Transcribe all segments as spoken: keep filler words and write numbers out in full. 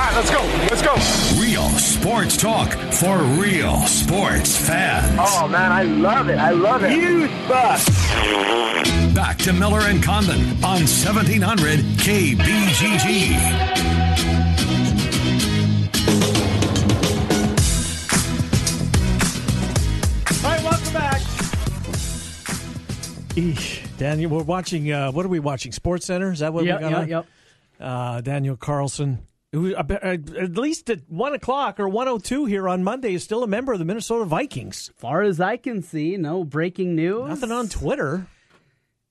right, let's go. Let's go. Real sports talk for real sports fans. Oh, man, I love it. I love it. You suck. Back to Miller and Condon on seventeen hundred K B G G. Eesh. Daniel, we're watching, uh, what are we watching? Sports Center? Is that what yep, we got yep, on? Yep. Uh, Daniel Carlson, who uh, at least at one o'clock or one oh two here on Monday, is still a member of the Minnesota Vikings. As far as I can see, no breaking news. Nothing on Twitter.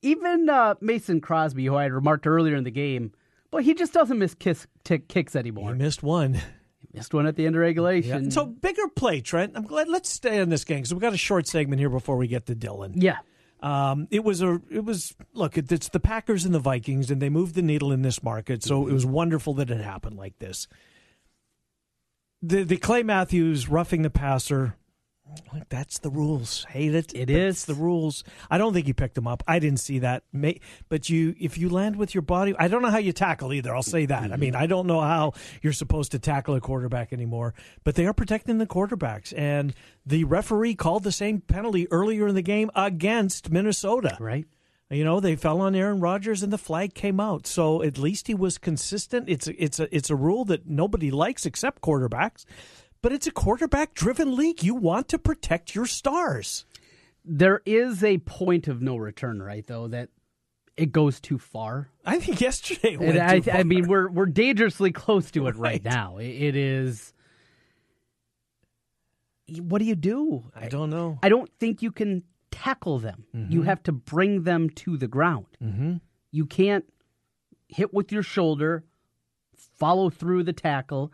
Even uh, Mason Crosby, who I had remarked earlier in the game, but he just doesn't miss kiss, t- kicks anymore. He missed one. He missed one at the end of regulation. Yep. So bigger play, Trent. I'm glad. Let's stay on this game because we've got a short segment here before we get to Dylan. Yeah. Um, it was a, it was, look, it's the Packers and the Vikings, and they moved the needle in this market. So it was wonderful that it happened like this. The, the Clay Matthews roughing the passer. Look, that's the rules. Hate it. It is the rules. I don't think he picked him up. I didn't see that. May, but you, if you land with your body, I don't know how you tackle either. I'll say that. I mean, I don't know how you're supposed to tackle a quarterback anymore, but they are protecting the quarterbacks. And the referee called the same penalty earlier in the game against Minnesota. Right. You know, they fell on Aaron Rodgers and the flag came out. So at least he was consistent. It's a, it's a, it's a rule that nobody likes except quarterbacks. But it's a quarterback-driven league. You want to protect your stars. There is a point of no return, right, though, that it goes too far. I think yesterday went I, too far. I mean, we're we're dangerously close to it right, right now. It is... What do you do? I don't know. I don't think you can tackle them. Mm-hmm. You have to bring them to the ground. Mm-hmm. You can't hit with your shoulder, follow through the tackle.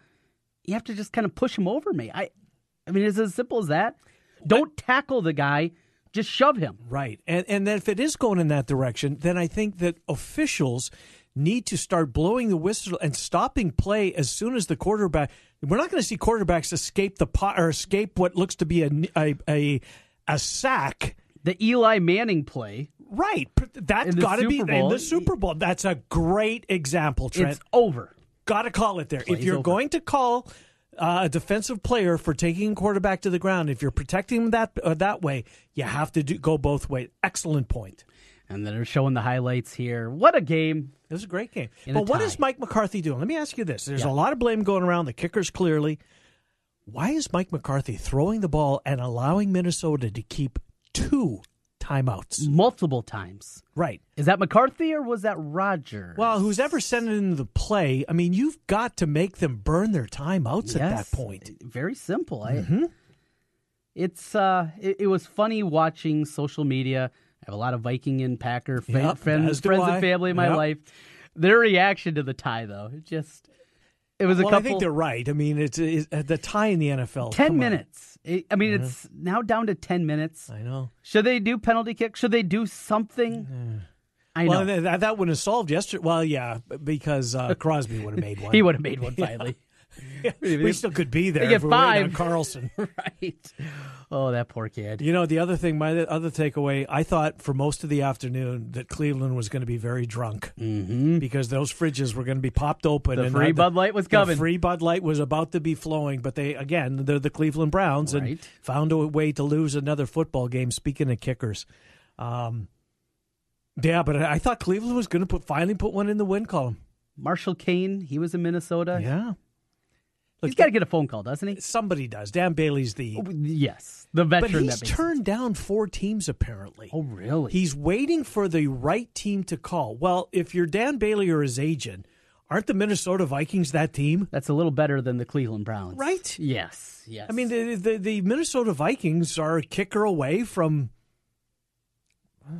You have to just kind of push him over me. I I mean, it's as simple as that. Don't I, tackle the guy. Just shove him. Right. And and then if it is going in that direction, then I think that officials need to start blowing the whistle and stopping play as soon as the quarterback. We're not going to see quarterbacks escape the pot or escape what looks to be a, a, a, a sack. The Eli Manning play. Right. That's got to be in the Super Bowl. That's a great example, Trent. It's over. Got to call it there. Play's if you're over. Going to call uh, a defensive player for taking a quarterback to the ground, if you're protecting him that uh, that way, you have to do, go both ways. Excellent point. And then they're showing the highlights here. What a game. It was a great game. In but what is Mike McCarthy doing? Let me ask you this. There's yeah. a lot of blame going around. The kickers clearly. Why is Mike McCarthy throwing the ball and allowing Minnesota to keep two timeouts? Multiple times. Right. Is that McCarthy or was that Rodgers? Well, who's ever sent it into the play, I mean, you've got to make them burn their timeouts yes. at that point. Very simple. Mm-hmm. I, it's uh, it, it was funny watching social media. I have a lot of Viking and Packer fa- yep, friends, friends and family in my yep. life. Their reaction to the tie, though, it just... It was well, a couple, I think they're right. I mean, it's, it's the tie in the N F L. Ten minutes. It, I mean, mm-hmm. it's now down to ten minutes. I know. Should they do penalty kick? Should they do something? Mm-hmm. I well, know. Well, that, that wouldn't have solved yesterday. Well, yeah, because uh, Crosby would have made one. He would have made one finally. Yeah. Yeah. We still could be there. They get if we're five. On Carlson. Right. Oh, that poor kid. You know, the other thing, my other takeaway, I thought for most of the afternoon that Cleveland was going to be very drunk mm-hmm. because those fridges were going to be popped open. The and free Bud the, Light was coming. The free Bud Light was about to be flowing, but they, again, they're the Cleveland Browns right. and found a way to lose another football game, speaking of kickers. Um, yeah, but I thought Cleveland was going to put finally put one in the win column. Marshall Cain, he was in Minnesota. Yeah. Look, he's got to get a phone call, doesn't he? Somebody does. Dan Bailey's the... Oh, yes, the veteran. But he's that turned sense. down four teams, apparently. Oh, really? He's waiting for the right team to call. Well, if you're Dan Bailey or his agent, aren't the Minnesota Vikings that team? That's a little better than the Cleveland Browns. Right? Yes, yes. I mean, the, the, the Minnesota Vikings are a kicker away from...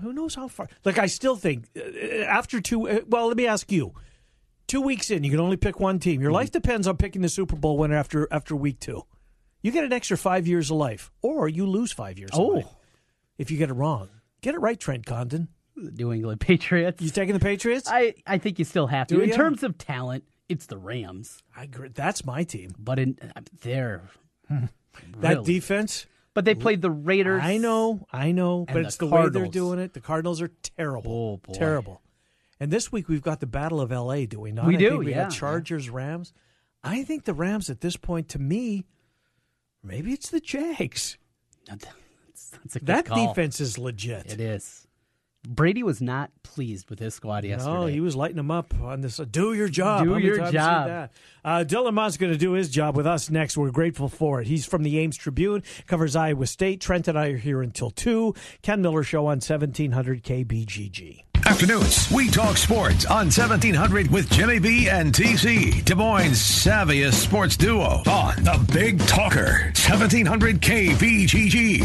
Who knows how far? Like, I still think, after two... Well, let me ask you. Two weeks in, you can only pick one team. Your mm-hmm. life depends on picking the Super Bowl winner after after week two. You get an extra five years of life, or you lose five years oh. of life if you get it wrong. Get it right, Trent Condon. The New England Patriots. You taking the Patriots? I, I think you still have to. Do in you? terms of talent, it's the Rams. I agree. That's my team. But in they're hmm. really. That defense... But they played the Raiders. I know, I know, but the it's the Cardinals. way they're doing it. The Cardinals are terrible. Oh, boy. Terrible. And this week we've got the Battle of L A, do we not? We I do, think we yeah. We got Chargers, yeah. Rams. I think the Rams at this point, to me, maybe it's the Jags. That's, that's a good that call. Defense is legit. It is. Brady was not pleased with his squad yesterday. No, he was lighting them up on this. Do your job. Do your job. That? Uh, Dylan Montz is going to do his job with us next. We're grateful for it. He's from the Ames Tribune, covers Iowa State. Trent and I are here until two. Ken Miller Show on seventeen hundred K B G G. Afternoons, we talk sports on seventeen hundred with Jimmy B and T C, Des Moines' savviest sports duo on The Big Talker, seventeen hundred K B G G.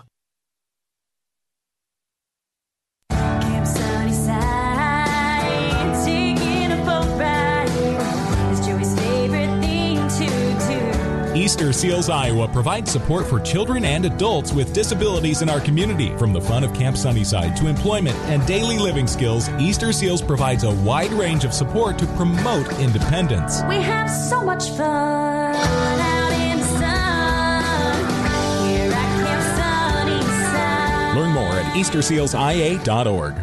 Easter Seals Iowa provides support for children and adults with disabilities in our community. From the fun of Camp Sunnyside to employment and daily living skills, Easter Seals provides a wide range of support to promote independence. We have so much fun out in the sun, here at Camp Sunnyside. Learn more at easter seals i a dot org.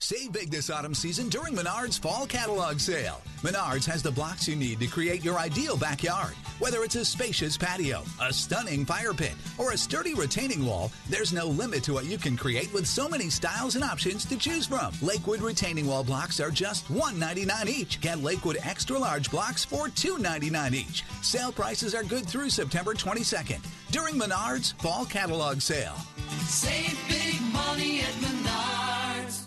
Save big this autumn season during Menards Fall Catalog Sale. Menards has the blocks you need to create your ideal backyard. Whether it's a spacious patio, a stunning fire pit, or a sturdy retaining wall, there's no limit to what you can create with so many styles and options to choose from. Lakewood retaining wall blocks are just one ninety-nine each. Get Lakewood extra large blocks for two ninety-nine each. Sale prices are good through September twenty-second during Menards Fall Catalog Sale. Save big money at Menards.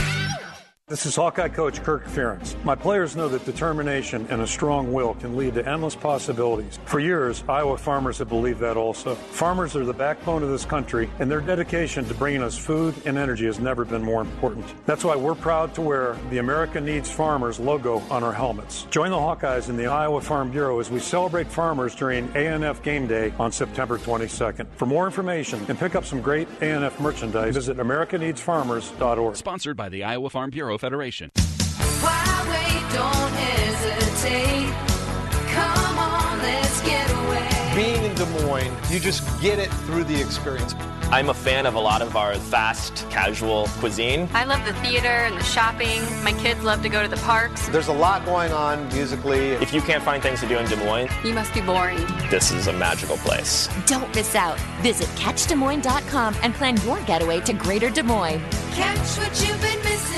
This is Hawkeye coach Kirk Ferentz. My players know that determination and a strong will can lead to endless possibilities. For years, Iowa farmers have believed that also. Farmers are the backbone of this country, and their dedication to bringing us food and energy has never been more important. That's why we're proud to wear the America Needs Farmers logo on our helmets. Join the Hawkeyes in the Iowa Farm Bureau as we celebrate farmers during A N F Game Day on September twenty-second. For more information and pick up some great A N F merchandise, visit america needs farmers dot org. Sponsored by the Iowa Farm Bureau Federation. Why wait? Don't hesitate. Come on, let's get away. Being in Des Moines, you just get it through the experience. I'm a fan of a lot of our fast, casual cuisine. I love the theater and the shopping. My kids love to go to the parks. There's a lot going on musically. If you can't find things to do in Des Moines, you must be boring. This is a magical place. Don't miss out. Visit catch des moines dot com and plan your getaway to Greater Des Moines. Catch what you've been missing.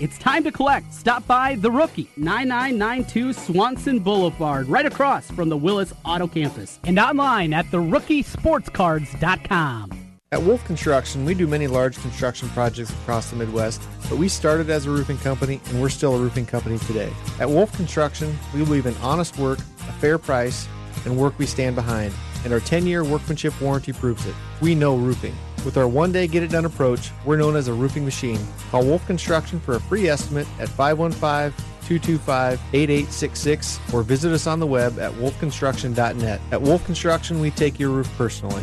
It's time to collect. Stop by The Rookie, nine nine nine two Swanson Boulevard, right across from the Willis Auto Campus, and online at the rookie sports cards dot com. At Wolf Construction, we do many large construction projects across the Midwest, but we started as a roofing company, and we're still a roofing company today. At Wolf Construction, we believe in honest work, a fair price, and work we stand behind, and our ten-year workmanship warranty proves it. We know roofing. With our one-day get-it-done approach, we're known as a roofing machine. Call Wolf Construction for a free estimate at five one five, two two five, eight eight six six or visit us on the web at wolf construction dot net. At Wolf Construction, we take your roof personally.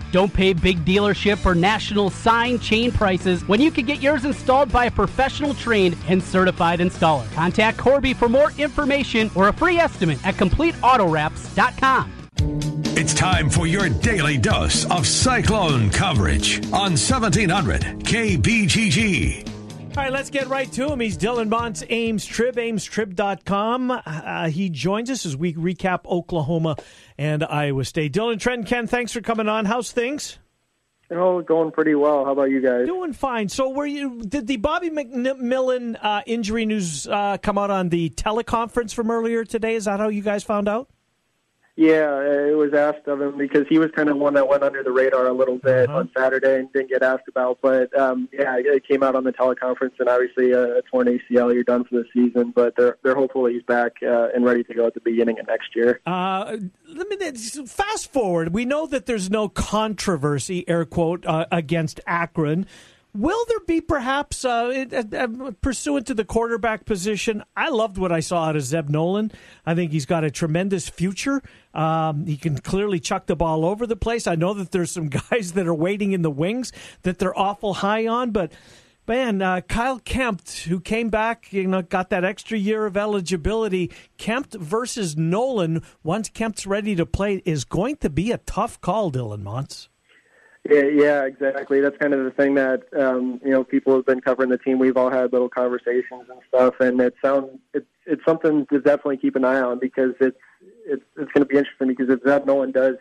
Don't pay big dealership or national sign chain prices when you can get yours installed by a professional trained and certified installer. Contact Corby for more information or a free estimate at complete auto wraps dot com. It's time for your daily dose of Cyclone coverage on seventeen hundred K B G G. All right, let's get right to him. He's Dylan Montz, Ames Trib, ames trib dot com. Uh, he joins us as we recap Oklahoma and Iowa State. Dylan, Trent, Ken, thanks for coming on. How's things? Oh, going pretty well. How about you guys? Doing fine. So were you? Did the Bobby McMillan uh, injury news uh, come out on the teleconference from earlier today? Is that how you guys found out? Yeah, it was asked of him because he was kind of one that went under the radar a little bit uh-huh. on Saturday and didn't get asked about. But, um, yeah, it came out on the teleconference, and obviously a torn A C L, you're done for the season. But they're they're hopeful he's back uh, and ready to go at the beginning of next year. Uh, let me fast forward. We know that there's no controversy, air quote, uh, against Akron. Will there be perhaps, uh, it, uh, pursuant to the quarterback position, I loved what I saw out of Zeb Nolan. I think he's got a tremendous future. Um, he can clearly chuck the ball over the place. I know that there's some guys that are waiting in the wings that they're awful high on, but, man, uh, Kyle Kempt, who came back, you know, got that extra year of eligibility. Kempt versus Nolan, once Kempt's ready to play, is going to be a tough call, Dylan Montz. Yeah, yeah, exactly. That's kind of the thing that, um, you know, people have been covering the team. We've all had little conversations and stuff, and it sounds, it's, it's something to definitely keep an eye on because it's, it's, it's going to be interesting because if Zeb Nolan does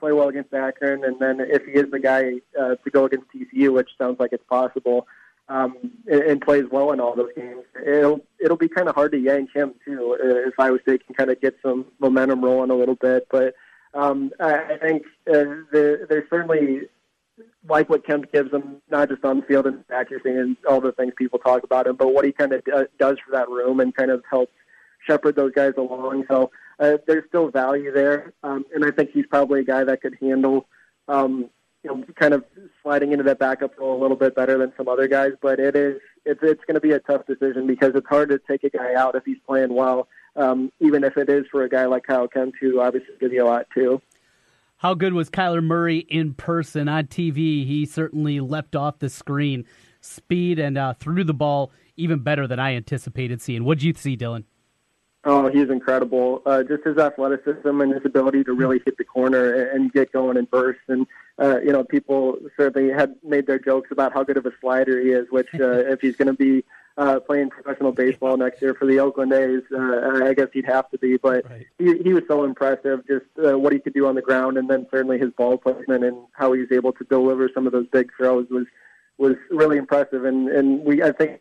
play well against Akron, and then if he is the guy uh, to go against T C U, which sounds like it's possible, um, and, and plays well in all those games, it'll, it'll be kind of hard to yank him too, if Iowa State can kind of get some momentum rolling a little bit. But um, I, I think uh, they're, they're certainly like what Kemp gives them, not just on the field and accuracy and all the things people talk about him, but what he kind of does for that room and kind of helps shepherd those guys along. So uh, there's still value there. Um, and I think he's probably a guy that could handle, um, you know, kind of sliding into that backup role a little bit better than some other guys. But it is, it's, it's going to be a tough decision because it's hard to take a guy out if he's playing well, um, even if it is for a guy like Kyle Kemp, who obviously gives you a lot too. How good was Kyler Murray in person on T V? He certainly leapt off the screen, speed, and uh, threw the ball even better than I anticipated seeing. What did you see, Dylan? Oh, he's incredible. Uh, just his athleticism and his ability to really hit the corner and get going and burst. And, uh, you know, people certainly had made their jokes about how good of a slider he is, which uh, if he's going to be Uh, playing professional baseball next year for the Oakland A's, uh, I guess he'd have to be, but right. he, he was so impressive, just uh, what he could do on the ground, and then certainly his ball placement and how he was able to deliver some of those big throws was was really impressive. And, and we I think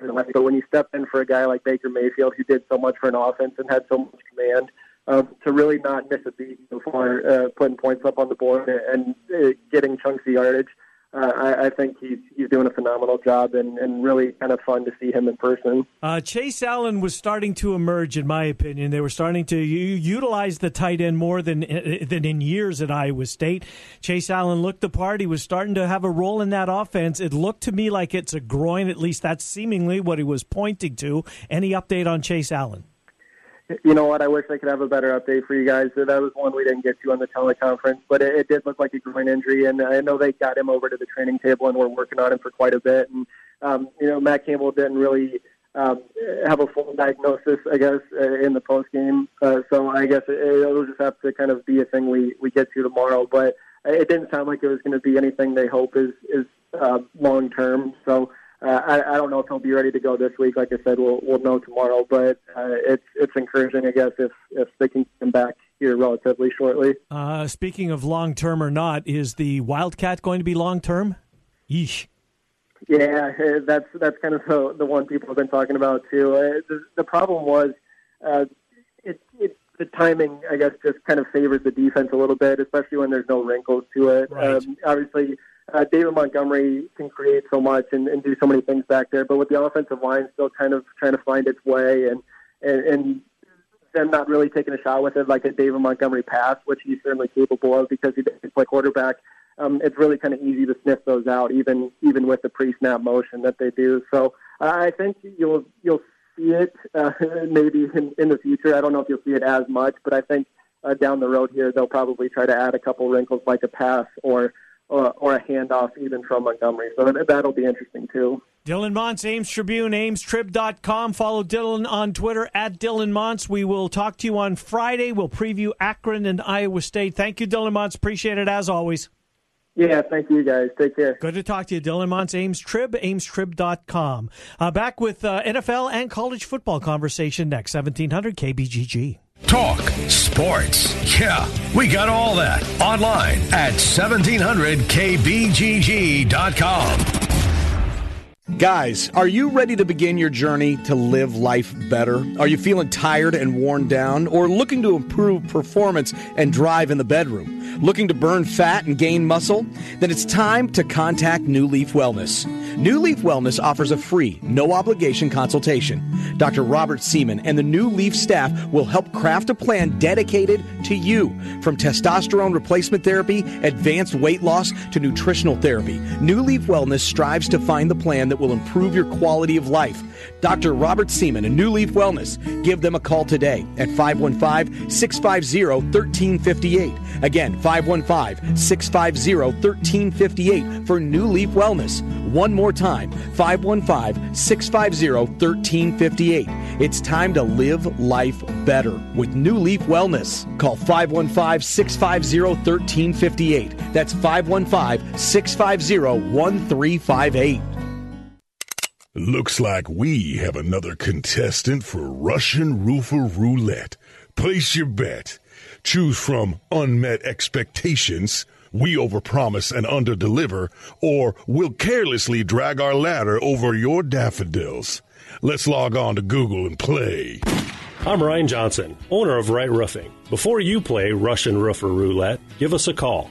but when you step in for a guy like Baker Mayfield, who did so much for an offense and had so much command, uh, to really not miss a beat before uh, putting points up on the board and uh, getting chunks of yardage, Uh, I, I think he's he's doing a phenomenal job and, and really kind of fun to see him in person. Uh, Chase Allen was starting to emerge, in my opinion. They were starting to u- utilize the tight end more than than in years at Iowa State. Chase Allen looked the part. He was starting to have a role in that offense. It looked to me like it's a groin, at least that's seemingly what he was pointing to. Any update on Chase Allen? You know what? I wish I could have a better update for you guys. That was one we didn't get to on the teleconference, but it, it did look like a groin injury, and I know they got him over to the training table and were working on him for quite a bit. And um, you know, Matt Campbell didn't really um, have a full diagnosis, I guess, in the post game. Uh, so I guess it, it'll just have to kind of be a thing we, we get to tomorrow. But it didn't sound like it was going to be anything they hope is is uh, long term. So. Uh, I, I don't know if he'll be ready to go this week. Like I said, we'll we'll know tomorrow. But uh, it's it's encouraging, I guess, if if they can come back here relatively shortly. Uh, speaking of long term or not, is the Wildcat going to be long term? Yeesh. Yeah, that's that's kind of the, the one people have been talking about too. Uh, the, the problem was, uh, it, it the timing, I guess, just kind of favors the defense a little bit, especially when there's no wrinkles to it. Right. Um, obviously. Uh, David Montgomery can create so much and, and do so many things back there, but with the offensive line still kind of trying to find its way and, and, and them not really taking a shot with it like a David Montgomery pass, which he's certainly capable of because he doesn't play quarterback, um, it's really kind of easy to sniff those out, even even with the pre-snap motion that they do. So uh, I think you'll you'll see it uh, maybe in, in the future. I don't know if you'll see it as much, but I think uh, down the road here they'll probably try to add a couple wrinkles like a pass or Or, or a handoff even from Montgomery. So that'll be interesting, too. Dylan Montz, Ames Tribune, ames trib dot com. Follow Dylan on Twitter, at Dylan Montz. We will talk to you on Friday. We'll preview Akron and Iowa State. Thank you, Dylan Montz. Appreciate it, as always. Yeah, thank you, guys. Take care. Good to talk to you, Dylan Montz, Ames Trib, ames trib dot com. Uh, back with uh, N F L and college football conversation next, seventeen hundred K B G G. Talk sports. Yeah, we got all that online at seventeen hundred K B G G dot com. Guys, are you ready to begin your journey to live life better? Are you feeling tired and worn down or looking to improve performance and drive in the bedroom? Looking to burn fat and gain muscle? Then it's time to contact New Leaf Wellness. New Leaf Wellness offers a free, no-obligation consultation. Doctor Robert Seaman and the New Leaf staff will help craft a plan dedicated to you. From testosterone replacement therapy, advanced weight loss, to nutritional therapy, New Leaf Wellness strives to find the plan that will improve your quality of life. Doctor Robert Seaman and New Leaf Wellness. Give them a call today at five one five, six five zero, one three five eight. Again, five one five, six five zero, one three five eight for New Leaf Wellness. One more time, five one five, six five zero, one three five eight. It's time to live life better with New Leaf Wellness. Call five one five, six five zero, one three five eight. That's five one five, six five zero, one three five eight. Looks like we have another contestant for Russian Roofer Roulette. Place your bet. Choose from unmet expectations, we overpromise and underdeliver, or we'll carelessly drag our ladder over your daffodils. Let's log on to Google and play. I'm Ryan Johnson, owner of Wright Roofing. Before you play Russian Roofer Roulette, give us a call.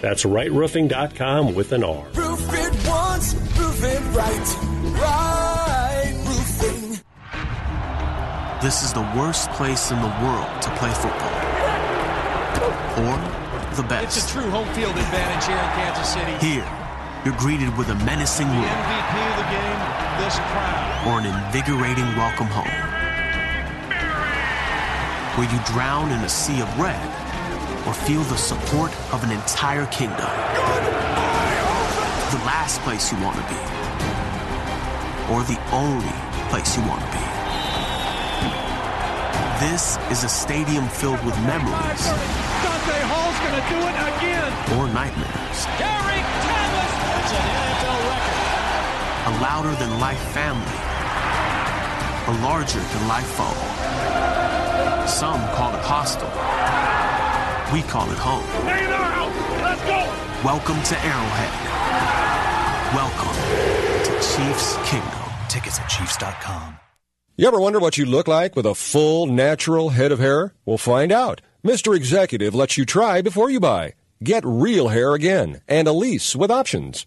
That's right roofing dot com with an R. Roof it once, roof it right. Right Roofing. This is the worst place in the world to play football. Or the best. It's a true home field advantage here in Kansas City. Here, you're greeted with a menacing look. M V P of the game, this crowd. Or an invigorating welcome home. Where you drown in a sea of red or feel the support of an entire kingdom. The last place you want to be or the only place you want to be. This is a stadium filled with memories. Dante Hall's going to do it again. Or nightmares. Gary Thomas, that's an N F L record. A louder-than-life family. A larger-than-life foe. Some call it hostile. We call it home. Hey, they're out. Let's go. Welcome to Arrowhead. Welcome to Chiefs Kingdom. Tickets at Chiefs dot com. You ever wonder what you look like with a full, natural head of hair? Well, find out. Mister Executive lets you try before you buy. Get real hair again and a lease with options.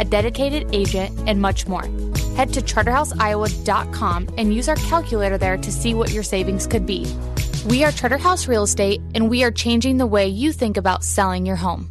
a dedicated agent, and much more. Head to charterhouse iowa dot com and use our calculator there to see what your savings could be. We are Charterhouse Real Estate, and we are changing the way you think about selling your home.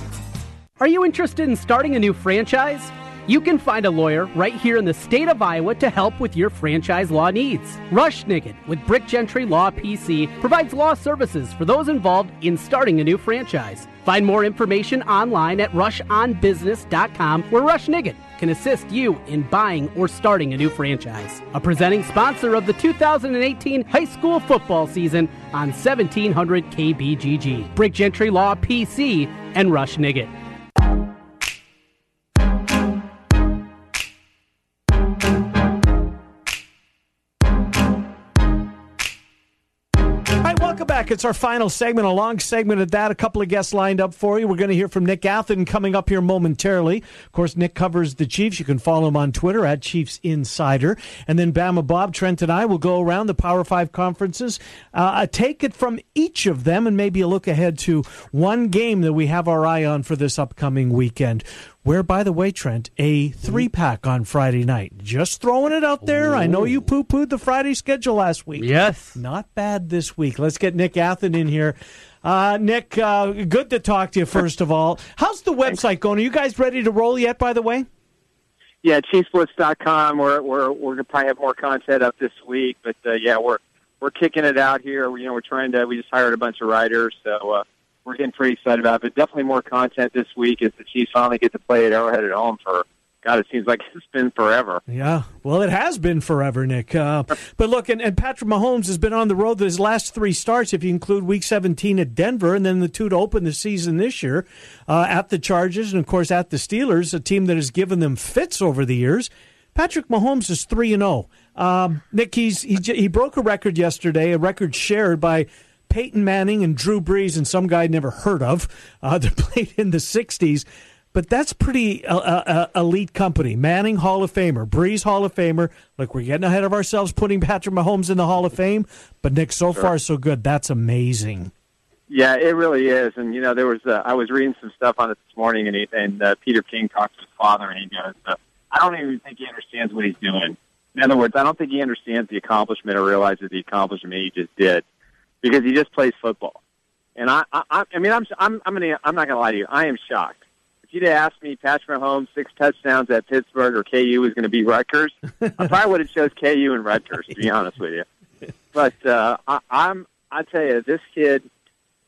Are you interested in starting a new franchise? You can find a lawyer right here in the state of Iowa to help with your franchise law needs. Rushnigan with Brick Gentry Law P C provides law services for those involved in starting a new franchise. Find more information online at rush on business dot com, where Rushnigan can assist you in buying or starting a new franchise. A presenting sponsor of the two thousand eighteen high school football season on seventeen hundred K B G G. Brick Gentry Law P C and Rushnigan. It's our final segment, a long segment at that. A couple of guests lined up for you. We're going to hear from Nick Athen coming up here momentarily. Of course, Nick covers the Chiefs. You can follow him on Twitter at Chiefs Insider. And then Bama Bob, Trent, and I will go around the Power Five conferences. Uh, I take it from each of them and maybe a look ahead to one game that we have our eye on for this upcoming weekend. Where, by the way, Trent, a three-pack on Friday night. Just throwing it out there. Ooh. I know you poo-pooed the Friday schedule last week. Yes. Not bad this week. Let's get Nick Athen in here. Uh, Nick, uh, good to talk to you, first of all. How's the website going? Are you guys ready to roll yet, by the way? Yeah, chiefs blitz dot com. We're, we're, we're going to probably have more content up this week. But, uh, yeah, we're we're kicking it out here. We, you know, we're trying to – we just hired a bunch of writers, so uh, – we're getting pretty excited about it, but definitely more content this week as the Chiefs finally get to play at Arrowhead at home for, God, it seems like it's been forever. Yeah, well, it has been forever, Nick. Uh, but look, and, and Patrick Mahomes has been on the road his last three starts, if you include Week seventeen at Denver, and then the two to open the season this year uh, at the Chargers and, of course, at the Steelers, a team that has given them fits over the years. Patrick Mahomes is three and oh. Um, Nick, he's, he, he broke a record yesterday, a record shared by Peyton Manning and Drew Brees and some guy I'd never heard of uh, that played in the sixties. But that's pretty uh, uh, elite company. Manning, Hall of Famer. Brees, Hall of Famer. Look, we're getting ahead of ourselves putting Patrick Mahomes in the Hall of Fame. But, Nick, so sure. far so good. That's amazing. Yeah, it really is. And, you know, there was uh, I was reading some stuff on it this morning, and, he, and uh, Peter King talked to his father, and he goes, uh, I don't even think he understands what he's doing. In other words, I don't think he understands the accomplishment or realizes the accomplishment he just did. Because he just plays football, and I—I I, I mean, I'm—I'm I'm, I'm gonna, I'm not going to lie to you. I am shocked. If you'd asked me, Patrick Mahomes six touchdowns at Pittsburgh or K U is going to be Rutgers, I probably would have chose K U and Rutgers, to be honest with you. But uh, I, I'm—I tell you, this kid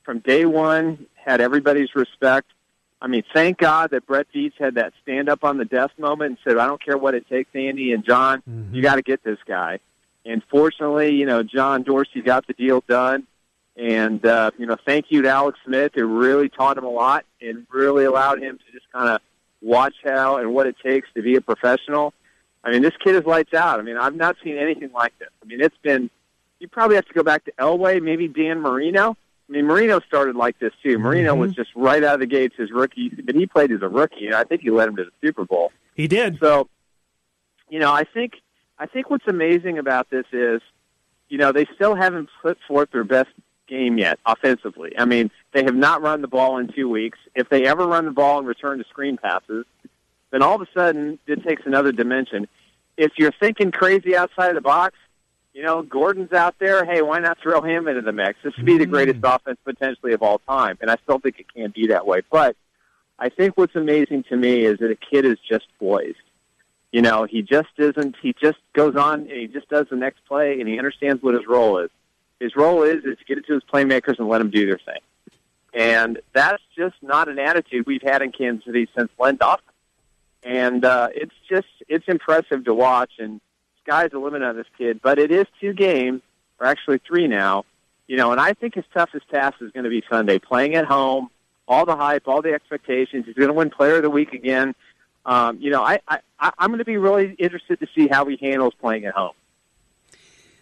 from day one had everybody's respect. I mean, thank God that Brett Veach had that stand-up on the desk moment and said, "I don't care what it takes, Andy and John, mm-hmm. you got to get this guy." And fortunately, you know, John Dorsey got the deal done. And, uh, you know, thank you to Alex Smith, who really taught him a lot and really allowed him to just kind of watch how and what it takes to be a professional. I mean, this kid is lights out. I mean, I've not seen anything like this. I mean, it's been – you probably have to go back to Elway, maybe Dan Marino. I mean, Marino started like this, too. Marino mm-hmm. was just right out of the gates as rookie, but he played as a rookie, and I think he led him to the Super Bowl. He did. So, you know, I think – I think what's amazing about this is, you know, they still haven't put forth their best game yet offensively. I mean, they have not run the ball in two weeks. If they ever run the ball and return to screen passes, then all of a sudden it takes another dimension. If you're thinking crazy outside of the box, you know, Gordon's out there. Hey, why not throw him into the mix? This would be the greatest offense potentially of all time, and I still think it can be that way. But I think what's amazing to me is that a kid is just poised. You know, he just isn't. He just goes on and he just does the next play, and he understands what his role is. His role is, is to get it to his playmakers and let them do their thing. And that's just not an attitude we've had in Kansas City since Len Dawson. And uh, it's just it's impressive to watch, and sky's the limit on this kid, but it is two games, or actually three now, you know, and I think his toughest task is going to be Sunday, playing at home, all the hype, all the expectations. He's going to win Player of the Week again. Um, you know, I, I, I'm going to be really interested to see how he handles playing at home.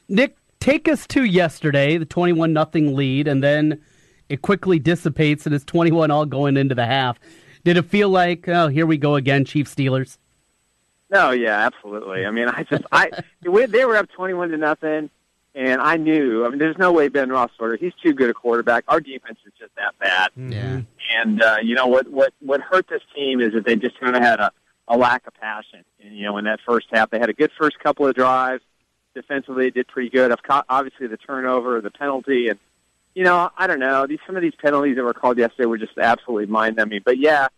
Nick, take us to yesterday, the twenty-one nothing lead, and then it quickly dissipates, and it's twenty-one all going into the half. Did it feel like, oh, here we go again, Chiefs Steelers? No, yeah, absolutely. I mean, I just, I, they were up twenty-one to nothing, and I knew, I mean, there's no way Ben Roethlisberger, he's too good a quarterback. Our defense is just that bad. Yeah. And, uh, you know, what, what, what hurt this team is that they just kind of had a, a lack of passion. And, you know, in that first half, they had a good first couple of drives. Defensively, they did pretty good. Obviously, the turnover, the penalty, and, you know, I don't know, these, some of these penalties that were called yesterday were just absolutely mind-numbing. But, yeah,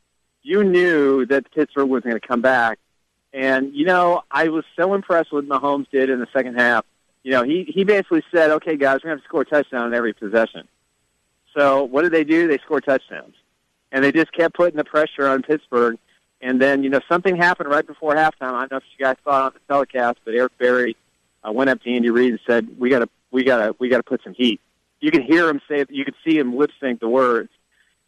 you knew that Pittsburgh was going to come back. And, you know, I was so impressed with what Mahomes did in the second half. You know, he, he basically said, okay, guys, we're going to have to score a touchdown in every possession. So what did they do? They scored touchdowns. And they just kept putting the pressure on Pittsburgh. And then, you know, something happened right before halftime. I don't know if you guys saw it on the telecast, but Eric Berry uh, went up to Andy Reid and said, we gotta, we gotta, we gotta put some heat. You could hear him say it. You could see him lip-sync the words.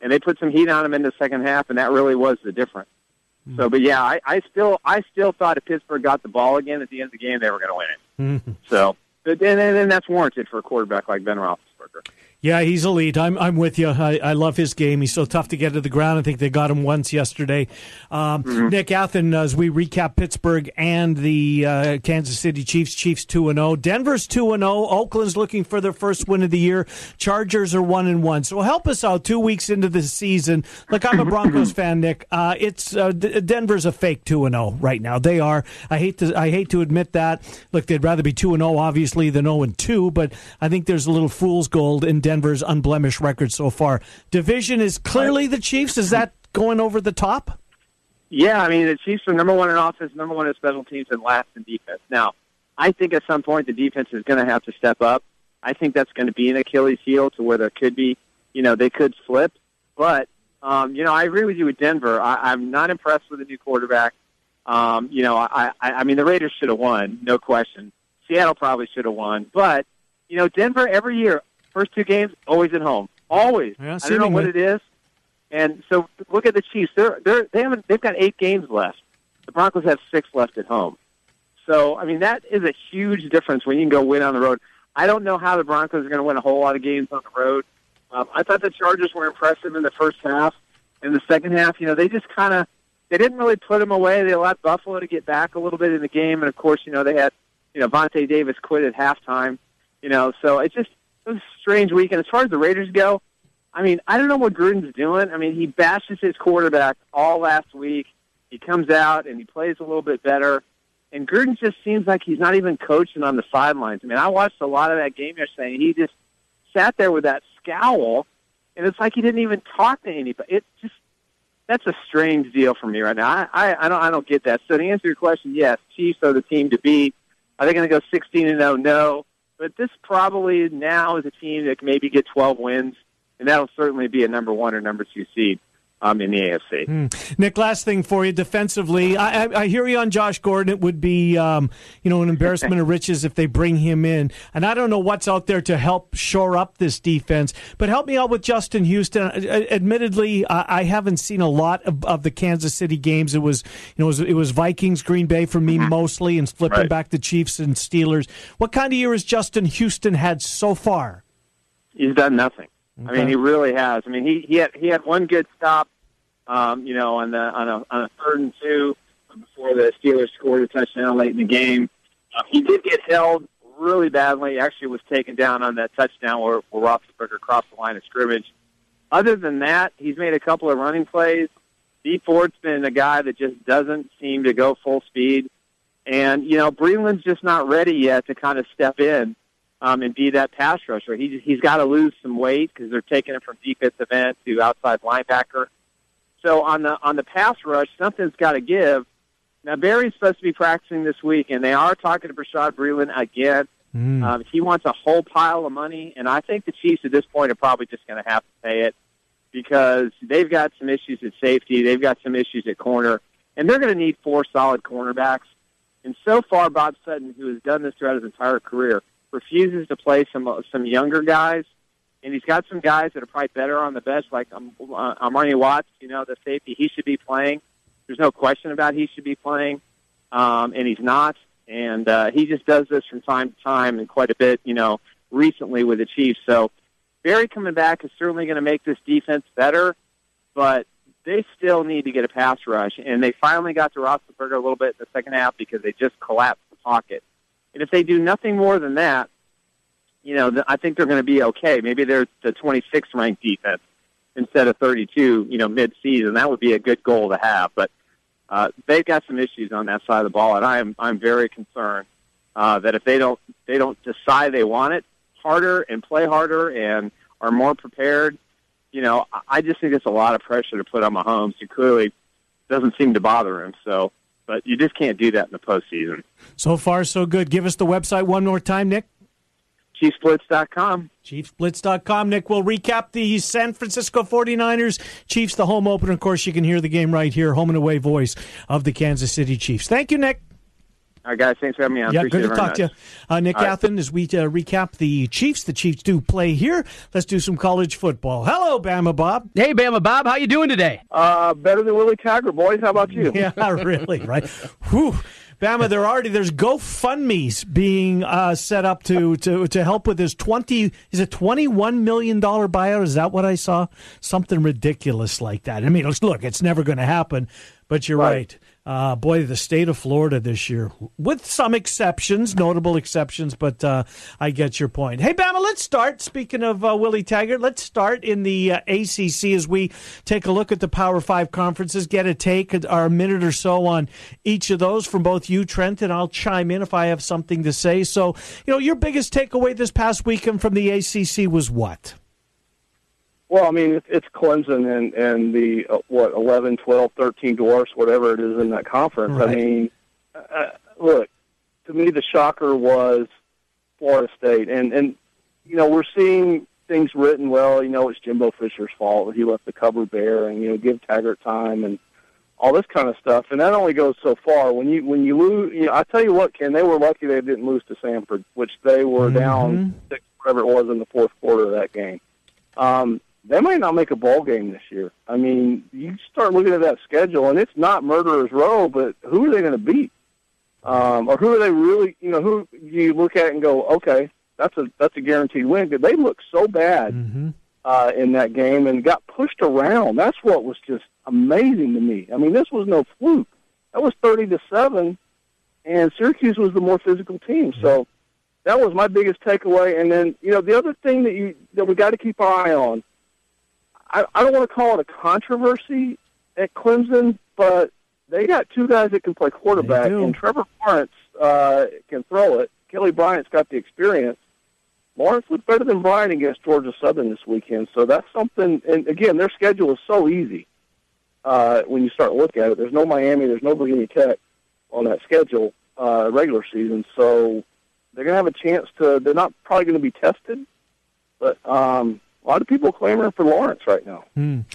And they put some heat on him in the second half, and that really was the difference. So, but yeah, I, I still I still thought if Pittsburgh got the ball again at the end of the game, they were going to win it. Mm-hmm. So, but then, then that's warranted for a quarterback like Ben Roethlisberger. Yeah, he's elite. I'm I'm with you. I, I love his game. He's so tough to get to the ground. I think they got him once yesterday. Um, mm-hmm. Nick Athen, as we recap Pittsburgh and the uh, Kansas City Chiefs, Chiefs two and oh. Denver's two and oh. Oakland's looking for their first win of the year. Chargers are one and one. So help us out two weeks into the season. Look, I'm a Broncos fan, Nick. Uh, it's uh, D- Denver's a fake two and oh right now. They are. I hate to I hate to admit that. Look, they'd rather be two and oh, obviously, than oh and two, but I think there's a little fool's gold in Denver. Denver's unblemished record so far. Division is clearly the Chiefs. Is that going over the top? Yeah, I mean, the Chiefs are number one in offense, number one in special teams, and last in defense. Now, I think at some point the defense is going to have to step up. I think that's going to be an Achilles heel to where there could be, you know, they could slip. But, um, you know, I agree with you with Denver. I, I'm not impressed with the new quarterback. Um, you know, I, I, I mean, the Raiders should have won, no question. Seattle probably should have won. But, you know, Denver every year, first two games, always at home. Always. Yeah, I don't know what it is. And so look at the Chiefs. They're, they're, they haven't, they've got eight games left. The Broncos have six left at home. So, I mean, that is a huge difference when you can go win on the road. I don't know how the Broncos are going to win a whole lot of games on the road. Um, I thought the Chargers were impressive in the first half. In the second half, you know, they just kind of, they didn't really put them away. They allowed Buffalo to get back a little bit in the game. And, of course, you know, they had, you know, Vontae Davis quit at halftime. You know, so it just, it was a strange weekend. As far as the Raiders go, I mean, I don't know what Gruden's doing. I mean, he bashes his quarterback all last week. He comes out and he plays a little bit better. And Gruden just seems like he's not even coaching on the sidelines. I mean, I watched a lot of that game yesterday, and he just sat there with that scowl, and it's like he didn't even talk to anybody. It just, that's a strange deal for me right now. I, I, I don't I don't get that. So to answer your question, yes, Chiefs are the team to beat. Are they going to go sixteen and oh? No. But this probably now is a team that can maybe get twelve wins, and that'll certainly be a number one or number two seed um, in the A F C. Mm. Nick, last thing for you defensively. I, I, I hear you on Josh Gordon. It would be um, you know, an embarrassment of riches if they bring him in. And I don't know what's out there to help shore up this defense, but help me out with Justin Houston. I, admittedly, I, I haven't seen a lot of, of the Kansas City games. It was, you know, it was, it was Vikings, Green Bay for me mostly, and flipping right back to Chiefs and Steelers. What kind of year has Justin Houston had so far? He's done nothing. Okay. I mean, he really has. I mean, he he had he had one good stop, um, you know, on the on a on a third and two before the Steelers scored a touchdown late in the game. Um, he did get held really badly. Actually was taken down on that touchdown where, where Roethlisberger crossed the line of scrimmage. Other than that, he's made a couple of running plays. Dee Ford's been a guy that just doesn't seem to go full speed. And, you know, Breland's just not ready yet to kind of step in um, and be that pass rusher. He, he's got to lose some weight because they're taking him from defensive end to outside linebacker. So on the on the pass rush, something's got to give. Now, Barry's supposed to be practicing this week, and they are talking to Brashad Breeland again. Mm. Um, he wants a whole pile of money, and I think the Chiefs at this point are probably just going to have to pay it because they've got some issues at safety. They've got some issues at corner, and they're going to need four solid cornerbacks. And so far, Bob Sutton, who has done this throughout his entire career, refuses to play some some younger guys, and he's got some guys that are probably better on the bench, like um, uh, Amani Watts, you know, the safety. He should be playing. There's no question about he should be playing, um, and he's not. And uh, he just does this from time to time and quite a bit, you know, recently with the Chiefs. So Barry coming back is certainly going to make this defense better, but they still need to get a pass rush. And they finally got to Roethlisberger a little bit in the second half because they just collapsed the pocket. And if they do nothing more than that, you know, I think they're going to be okay. Maybe they're the twenty-sixth ranked defense instead of thirty-two, you know, mid-season. That would be a good goal to have. But uh, they've got some issues on that side of the ball, and I'm I'm very concerned uh, that if they don't they don't decide they want it harder and play harder and are more prepared, you know, I just think it's a lot of pressure to put on Mahomes, who clearly doesn't seem to bother him. So, but you just can't do that in the postseason. So far, so good. Give us the website one more time, Nick. Chiefs Blitz dot com. Chiefs Blitz dot com. Nick, we'll recap the San Francisco forty-niners. Chiefs, the home opener. Of course, you can hear the game right here, home and away voice of the Kansas City Chiefs. Thank you, Nick. All right, guys, thanks for having me on. Yeah, Appreciate good to talk much. to you. Uh, Nick All Athen, right. as we uh, recap the Chiefs. The Chiefs do play here. Let's do some college football. Hello, Bama Bob. Hey, Bama Bob. How you doing today? Uh, better than Willie Taggart, boys. How about you? Yeah, really, right? Whew. Bama, there already there's GoFundMe's being uh, set up to, to to help with this twenty is it twenty one million dollar buyout? Is that what I saw? Something ridiculous like that. I mean, look, it's never going to happen. But you're right. right. Uh, boy, the state of Florida this year, with some exceptions, notable exceptions. But uh, I get your point. Hey, Bama, let's start. Speaking of uh, Willie Taggart, let's start in the uh, A C C as we take a look at the Power Five conferences. Get a take or a minute or so on each of those from both you, Trent, and I'll chime in if I have something to say. So, you know, your biggest takeaway this past weekend from the A C C was what? Well, I mean, it's Clemson and, and the, uh, what, eleven, twelve, thirteen dwarfs, whatever it is in that conference. Right. I mean, uh, look, to me the shocker was Florida State. And, and, you know, we're seeing things written, well, you know, it's Jimbo Fisher's fault. He left the cover bare and, you know, give Taggart time and all this kind of stuff. And that only goes so far. When you when you lose, you know, I tell you what, Ken, they were lucky they didn't lose to Samford, which they were mm-hmm. down six, whatever it was in the fourth quarter of that game. Um They might not make a bowl game this year. I mean, you start looking at that schedule, and it's not murderer's row, but who are they going to beat? Um, or who are they really, you know, who you look at and go, okay, that's a that's a guaranteed win. Because they looked so bad mm-hmm. uh, in that game and got pushed around. That's what was just amazing to me. I mean, this was no fluke. That was thirty to seven, and Syracuse was the more physical team. So that was my biggest takeaway. And then, you know, the other thing that you that we got to keep our eye on, I don't want to call it a controversy at Clemson, but they got two guys that can play quarterback, and Trevor Lawrence uh, can throw it. Kelly Bryant's got the experience. Lawrence looked better than Bryant against Georgia Southern this weekend, so that's something. And, again, their schedule is so easy uh, when you start looking at it. There's no Miami, there's no Virginia Tech on that schedule uh, regular season, so they're going to have a chance to – they're not probably going to be tested, but um, – a lot of people clamoring for Lawrence right now. Mm.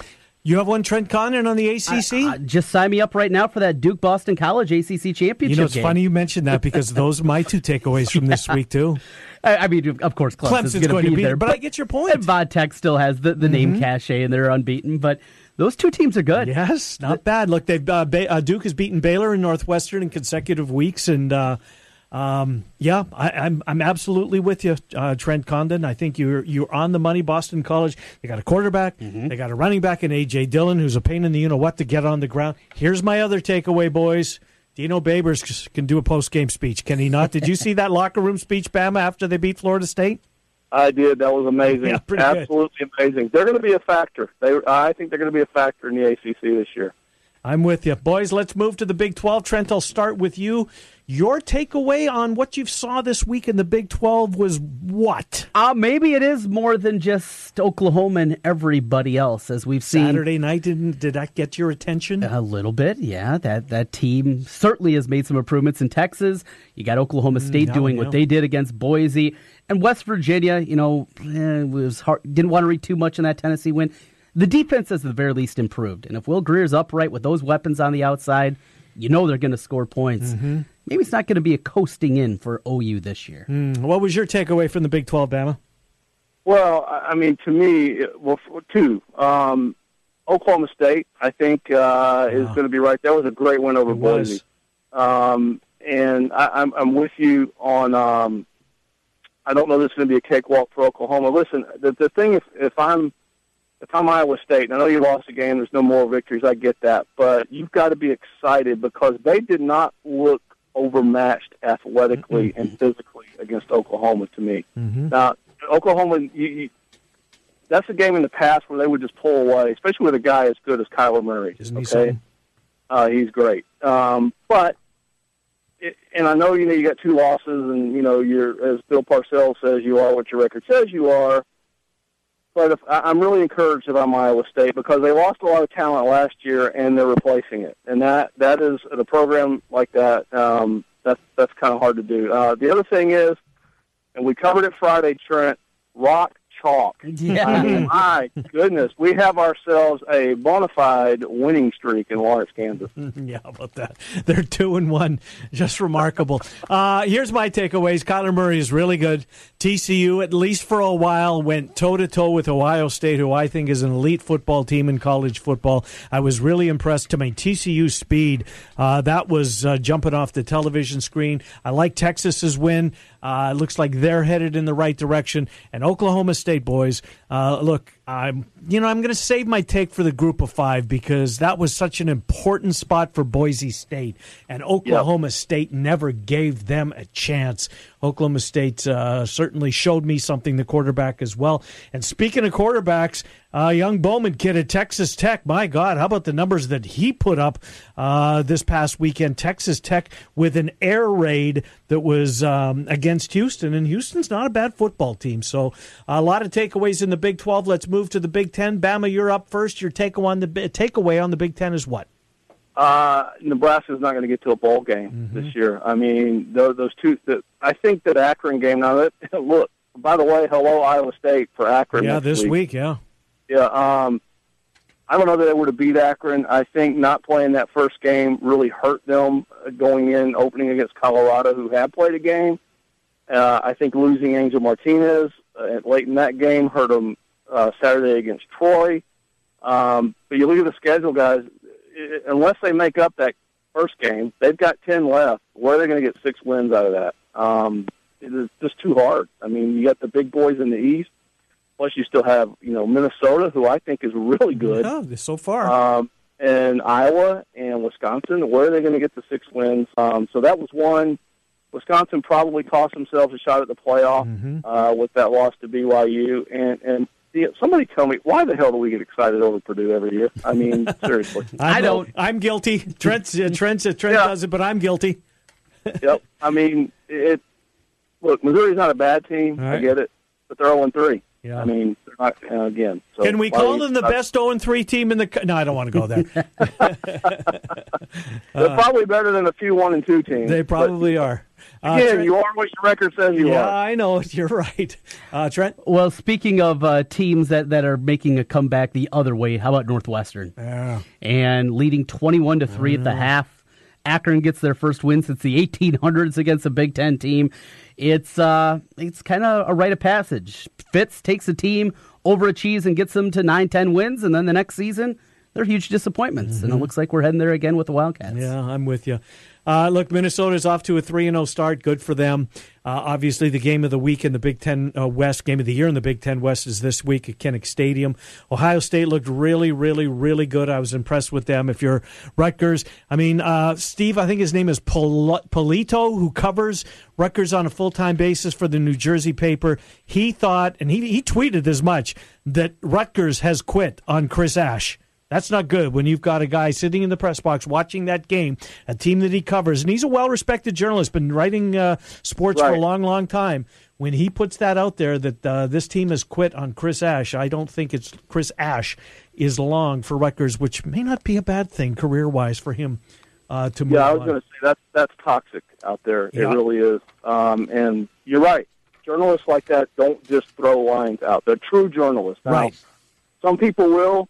You have one, Trent Condon, on the A C C? I, I, just sign me up right now for that Duke-Boston College A C C championship game. You know, it's game. funny you mentioned that because those are my two takeaways from this week, too. I, I mean, of course, Clemson's, Clemson's going to be, be there. But, but I get your point. And Vodtech still has the, the mm-hmm. name cachet, and they're unbeaten. But those two teams are good. Yes, not bad. Look, they've uh, ba- uh, Duke has beaten Baylor and Northwestern in consecutive weeks, and uh, – Um. Yeah, I, I'm. I'm absolutely with you, uh, Trent Condon. I think you're you're on the money. Boston College. They got a quarterback. Mm-hmm. They got a running back in A J Dillon, who's a pain in the you know what to get on the ground. Here's my other takeaway, boys. Dino Babers can do a post-game speech, can he not? Did you see that locker room speech, Bama, after they beat Florida State? I did. That was amazing. Yeah, Absolutely good. amazing. They're going to be a factor. They, I think they're going to be a factor in the A C C this year. I'm with you. Boys, let's move to the Big twelve. Trent, I'll start with you. Your takeaway on what you saw this week in the Big twelve was what? Uh, maybe it is more than just Oklahoma and everybody else, as we've seen. Saturday night, didn't, did that get your attention? A little bit, yeah. That that team certainly has made some improvements in Texas. You got Oklahoma State no, doing no. what they did against Boise. And West Virginia, you know, eh, was hard, didn't want to read too much in that Tennessee win. The defense has at the very least improved. And if Will Greer's upright with those weapons on the outside, you know they're going to score points. Mm-hmm. Maybe it's not going to be a coasting in for O U this year. Mm. What was your takeaway from the Big twelve, Bama? Well, I mean, to me, well, two. Um, Oklahoma State, I think, uh, is wow. going to be right there. That was a great win over Boise. Um, and I, I'm, I'm with you on um, – I don't know this is going to be a cakewalk for Oklahoma. Listen, the, the thing is, if I'm – If I'm Iowa State, and I know you lost a game, there's no moral victories, I get that, but you've got to be excited because they did not look overmatched athletically mm-hmm. and physically against Oklahoma to me. Mm-hmm. Now, Oklahoma, you, you, that's a game in the past where they would just pull away, especially with a guy as good as Kyler Murray. Isn't okay? he something? Uh, he's great. Um, but, it, and I know you know you got two losses, and you know you're, as Bill Parcells says, you are what your record says you are. But if, I'm really encouraged if I'm Iowa State because they lost a lot of talent last year and they're replacing it, and that that is a program like that. Um, that's that's kind of hard to do. Uh, the other thing is, and we covered it Friday, Trent. Rock chalk. Yeah. I mean, my goodness, we have ourselves a bona fide winning streak in Lawrence, Kansas. Yeah, how about that? They're two and one, just remarkable. uh, here's my takeaways: Kyler Murray is really good. T C U, at least for a while, went toe to toe with Ohio State, who I think is an elite football team in college football. I was really impressed. To my T C U speed, uh, that was uh, jumping off the television screen. I like Texas's win. Uh, it looks like they're headed in the right direction, and Oklahoma State. Boys, uh, look, I'm you know I'm going to save my take for the group of five because that was such an important spot for Boise State, and Oklahoma yep. State never gave them a chance. Oklahoma State uh, certainly showed me something, the quarterback as well. And speaking of quarterbacks, uh, young Bowman kid at Texas Tech, my God, how about the numbers that he put up uh, this past weekend? Texas Tech with an air raid that was um, against Houston, and Houston's not a bad football team. So a lot of takeaways in the Big twelve. Let's move to the Big ten. Bama, you're up first. Your takeaway on the, takeaway on the Big ten is what? Uh, Nebraska's not going to get to a bowl game mm-hmm. this year. I mean, those, those two. The, I think that Akron game. Now, that, look. By the way, hello Iowa State for Akron. Yeah, this week. week. Yeah, yeah. Um, I don't know that they would have beat Akron. I think not playing that first game really hurt them going in opening against Colorado, who had played a game. Uh, I think losing Angel Martinez uh, late in that game hurt them uh, Saturday against Troy. Um, but you look at the schedule, guys. Unless they make up that first game, they've got ten left. Where are they going to get six wins out of that? Um, it's just too hard. I mean, you got the big boys in the East, plus you still have, you know, Minnesota, who I think is really good. Yeah, so far. Um, and Iowa and Wisconsin. Where are they going to get the six wins? Um, so that was one. Wisconsin probably cost themselves a shot at the playoff mm-hmm. uh, with that loss to B Y U. And, and somebody tell me, why the hell do we get excited over Purdue every year? I mean, seriously. I don't. I'm guilty. Trent's, uh, Trent's, uh, Trent yeah. does it, but I'm guilty. Yep. I mean, it. look, Missouri's not a bad team. Right. I get it. But they're oh and three. Yeah. I mean, they're not, uh, again. So Can we call them the I, best oh and three team in the co- – no, I don't want to go there. They're probably better than a few one and two teams. They probably but, are. Uh, Again, Trent, you are what your record says you yeah, are. Yeah, I know. You're right. Uh, Trent? Well, speaking of uh, teams that, that are making a comeback the other way, how about Northwestern? Yeah. And leading twenty-one to three at the half. Akron gets their first win since the eighteen hundreds against a Big Ten team. It's uh, it's kind of a rite of passage. Fitz takes a team, overachieves, and gets them to nine, ten wins, and then the next season, they're huge disappointments. Mm-hmm. And it looks like we're heading there again with the Wildcats. Yeah, I'm with you. Uh, look, Minnesota's off to a three and oh start. Good for them. Uh, obviously, the game of the week in the Big Ten uh, West, game of the year in the Big Ten West is this week at Kinnick Stadium. Ohio State looked really, really, really good. I was impressed with them. If you're Rutgers, I mean, uh, Steve, I think his name is Pol- Polito, who covers Rutgers on a full-time basis for the New Jersey paper. He thought, and he, he tweeted as much, that Rutgers has quit on Chris Ash. That's not good when you've got a guy sitting in the press box watching that game, a team that he covers. And he's a well-respected journalist, been writing uh, sports right. for a long, long time. When he puts that out there that uh, this team has quit on Chris Ash, I don't think it's Chris Ash is long for Rutgers, which may not be a bad thing career-wise for him uh, to move on. Yeah, I was going to say, that's, that's toxic out there. Yeah. It really is. Um, and you're right. Journalists like that don't just throw lines out. They're true journalists. Now, right. Some people will.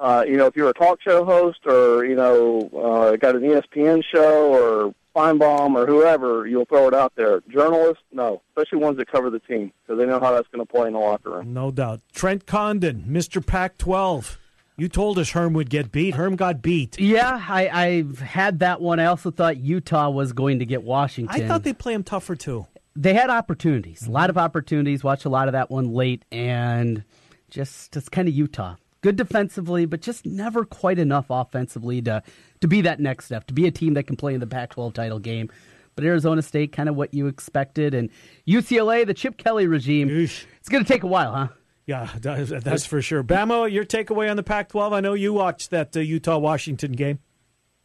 Uh, you know, if you're a talk show host or, you know, uh, got an E S P N show or Feinbaum or whoever, you'll throw it out there. Journalists, no, especially ones that cover the team, because they know how that's going to play in the locker room. No doubt. Trent Condon, Mister Pac twelve. You told us Herm would get beat. Herm got beat. Yeah, I, I've had that one. I also thought Utah was going to get Washington. I thought they'd play them tougher, too. They had opportunities, a lot of opportunities. Watched a lot of that one late, and just, just kind of Utah. Good defensively, but just never quite enough offensively to, to be that next step, to be a team that can play in the Pac twelve title game. But Arizona State, kind of what you expected. And U C L A, the Chip Kelly regime, Eesh. It's going to take a while, huh? Yeah, that's for sure. Bamo, your takeaway on the Pac twelve? I know you watched that uh, Utah-Washington game.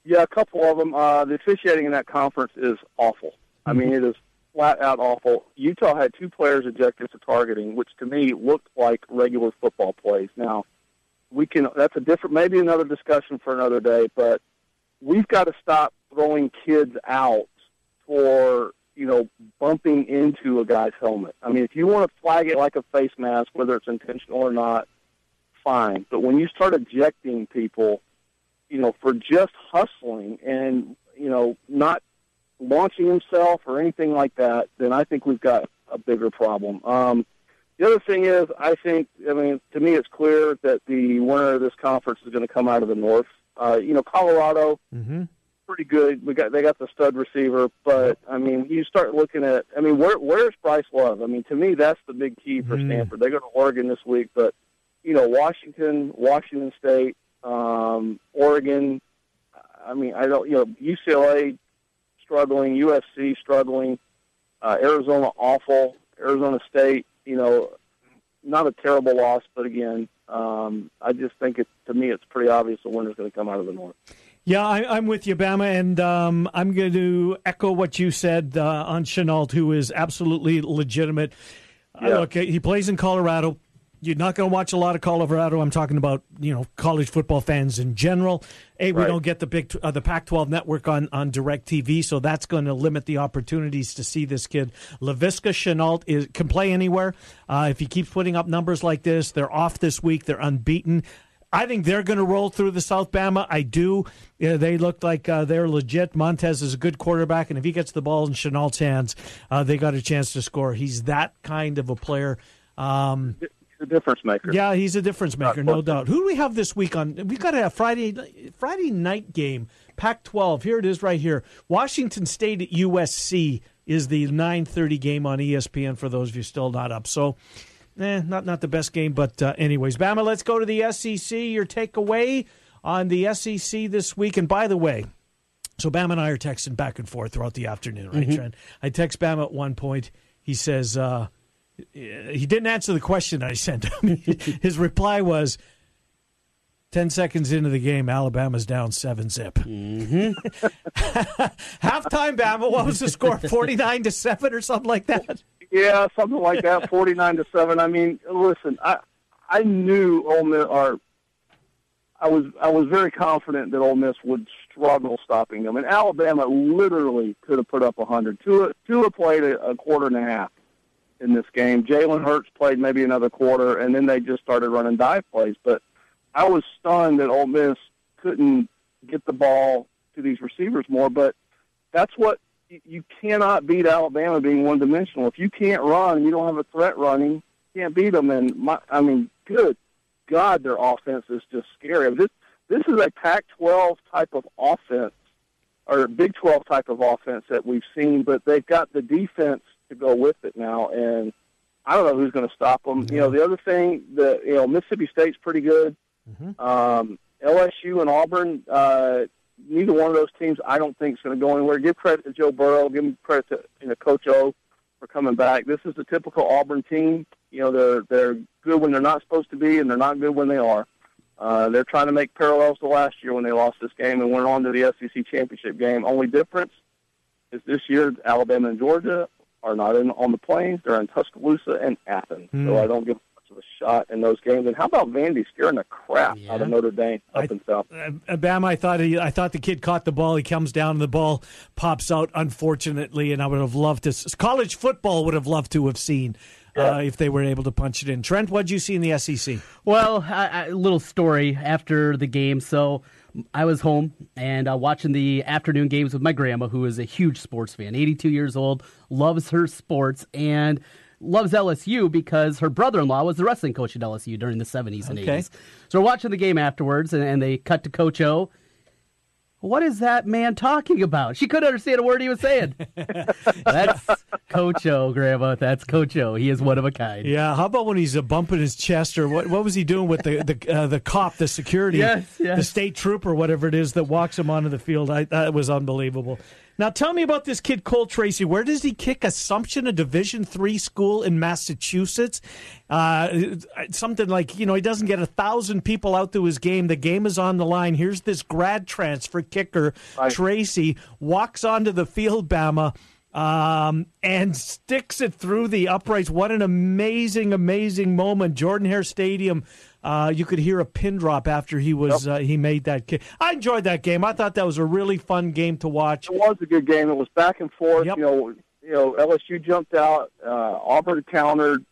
Yeah, a couple of them. Uh, the officiating in that conference is awful. Mm-hmm. I mean, it is flat-out awful. Utah had two players ejected for targeting, which to me looked like regular football plays. Now, we can. That's a different, maybe another discussion for another day. But we've got to stop throwing kids out for, you know, bumping into a guy's helmet. I mean, if you want to flag it like a face mask, whether it's intentional or not, fine. But when you start ejecting people, you know, for just hustling and, you know, not launching himself or anything like that, then I think we've got a bigger problem. Um, The other thing is, I think, I mean, to me it's clear that the winner of this conference is going to come out of the North. Uh, you know, Colorado, mm-hmm. pretty good. We got They got the stud receiver. But, I mean, you start looking at, I mean, where where's Bryce Love? I mean, to me that's the big key for mm-hmm. Stanford. They go to Oregon this week. But, you know, Washington, Washington State, um, Oregon, I mean, I don't, you know, U C L A struggling, U S C struggling, uh, Arizona awful, Arizona State. You know, not a terrible loss, but again, um, I just think it, to me it's pretty obvious the winner's going to come out of the North. Yeah, I, I'm with you, Bama, and um, I'm going to echo what you said uh, on Shenault, who is absolutely legitimate. Yeah. Uh, look, he plays in Colorado. You're not going to watch a lot of Colorado. I'm talking about, you know, college football fans in general. A, we right. don't get the big uh, the Pac twelve network on, on DirecTV, so that's going to limit the opportunities to see this kid. Laviska Shenault is, can play anywhere. Uh, if he keeps putting up numbers like this, they're off this week. They're unbeaten. I think they're going to roll through the South Bama. I do. Yeah, they look like uh, they're legit. Montez is a good quarterback, and if he gets the ball in Chenault's hands, uh, they got a chance to score. He's that kind of a player. Um A difference maker. Yeah, he's a difference maker, no doubt. Who do we have this week on? We've got a Friday Friday night game, Pac twelve. Here it is right here. Washington State at U S C is the nine thirty game on E S P N for those of you still not up. So, eh, not, not the best game, but uh, anyways. Bama, let's go to the S E C. Your takeaway on the S E C this week. And by the way, so Bama and I are texting back and forth throughout the afternoon, right, mm-hmm. Trent? I text Bama at one point. He says, uh, he didn't answer the question I sent him. His reply was, ten seconds into the game, Alabama's down seven zip. Mm-hmm. Halftime, Bama, what was the score, forty-nine to seven or something like that? Yeah, something like that, forty-nine to seven. I mean, listen, I I knew Ole Miss, or I was, I was very confident that Ole Miss would struggle stopping them. And Alabama literally could have put up one hundred. Tua, Tua played a, a quarter and a half in this game. Jalen Hurts played maybe another quarter, and then they just started running dive plays. But I was stunned that Ole Miss couldn't get the ball to these receivers more. But that's what – you cannot beat Alabama being one-dimensional. If you can't run, you don't have a threat running, you can't beat them. And, my, I mean, good God, their offense is just scary. This, this is a Pac twelve type of offense or Big twelve type of offense that we've seen, but they've got the defense to go with it now, and I don't know who's going to stop them. Yeah. You know, the other thing, the you know, Mississippi State's pretty good. Mm-hmm. Um, L S U and Auburn, uh, neither one of those teams I don't think is going to go anywhere. Give credit to Joe Burrow. Give him credit to you know, Coach O for coming back. This is the typical Auburn team. You know, they're they're good when they're not supposed to be, and they're not good when they are. Uh, they're trying to make parallels to last year when they lost this game and went on to the S E C championship game. Only difference is this year Alabama and Georgia are not in on the plains. They're in Tuscaloosa and Athens. Mm. So I don't give much of a shot in those games. And how about Vandy scaring the crap yeah. out of Notre Dame up I, in South? Bam, I thought he, I thought the kid caught the ball. He comes down and the ball pops out, unfortunately, and I would have loved to. College football would have loved to have seen Uh, if they were able to punch it in. Trent, what did you see in the S E C? Well, a, a little story after the game. So I was home and uh, watching the afternoon games with my grandma, who is a huge sports fan, eighty-two years old, loves her sports, and loves L S U because her brother-in-law was the wrestling coach at L S U during the seventies and okay. eighties. So we're watching the game afterwards, and, and they cut to Coach O. What is that man talking about? She couldn't understand a word he was saying. That's Coach O, Grandma. That's Coach O. He is one of a kind. Yeah, how about when he's uh, bumping his chest, or what What was he doing with the the, uh, the cop, the security, yes, yes. the state trooper, whatever it is that walks him onto the field? I, that was unbelievable. Now tell me about this kid, Cole Tracy. Where does he kick? Assumption, a Division three school in Massachusetts. Uh, something like, you know, he doesn't get a thousand people out to his game. The game is on the line. Here's this grad transfer kicker, right. Tracy, walks onto the field, Bama, um, and sticks it through the uprights. What an amazing, amazing moment. Jordan Hare Stadium. Uh, you could hear a pin drop after he was yep. uh, he made that kick. I enjoyed that game. I thought that was a really fun game to watch. It was a good game. It was back and forth. Yep. You know, you know, L S U jumped out. Uh, Auburn countered.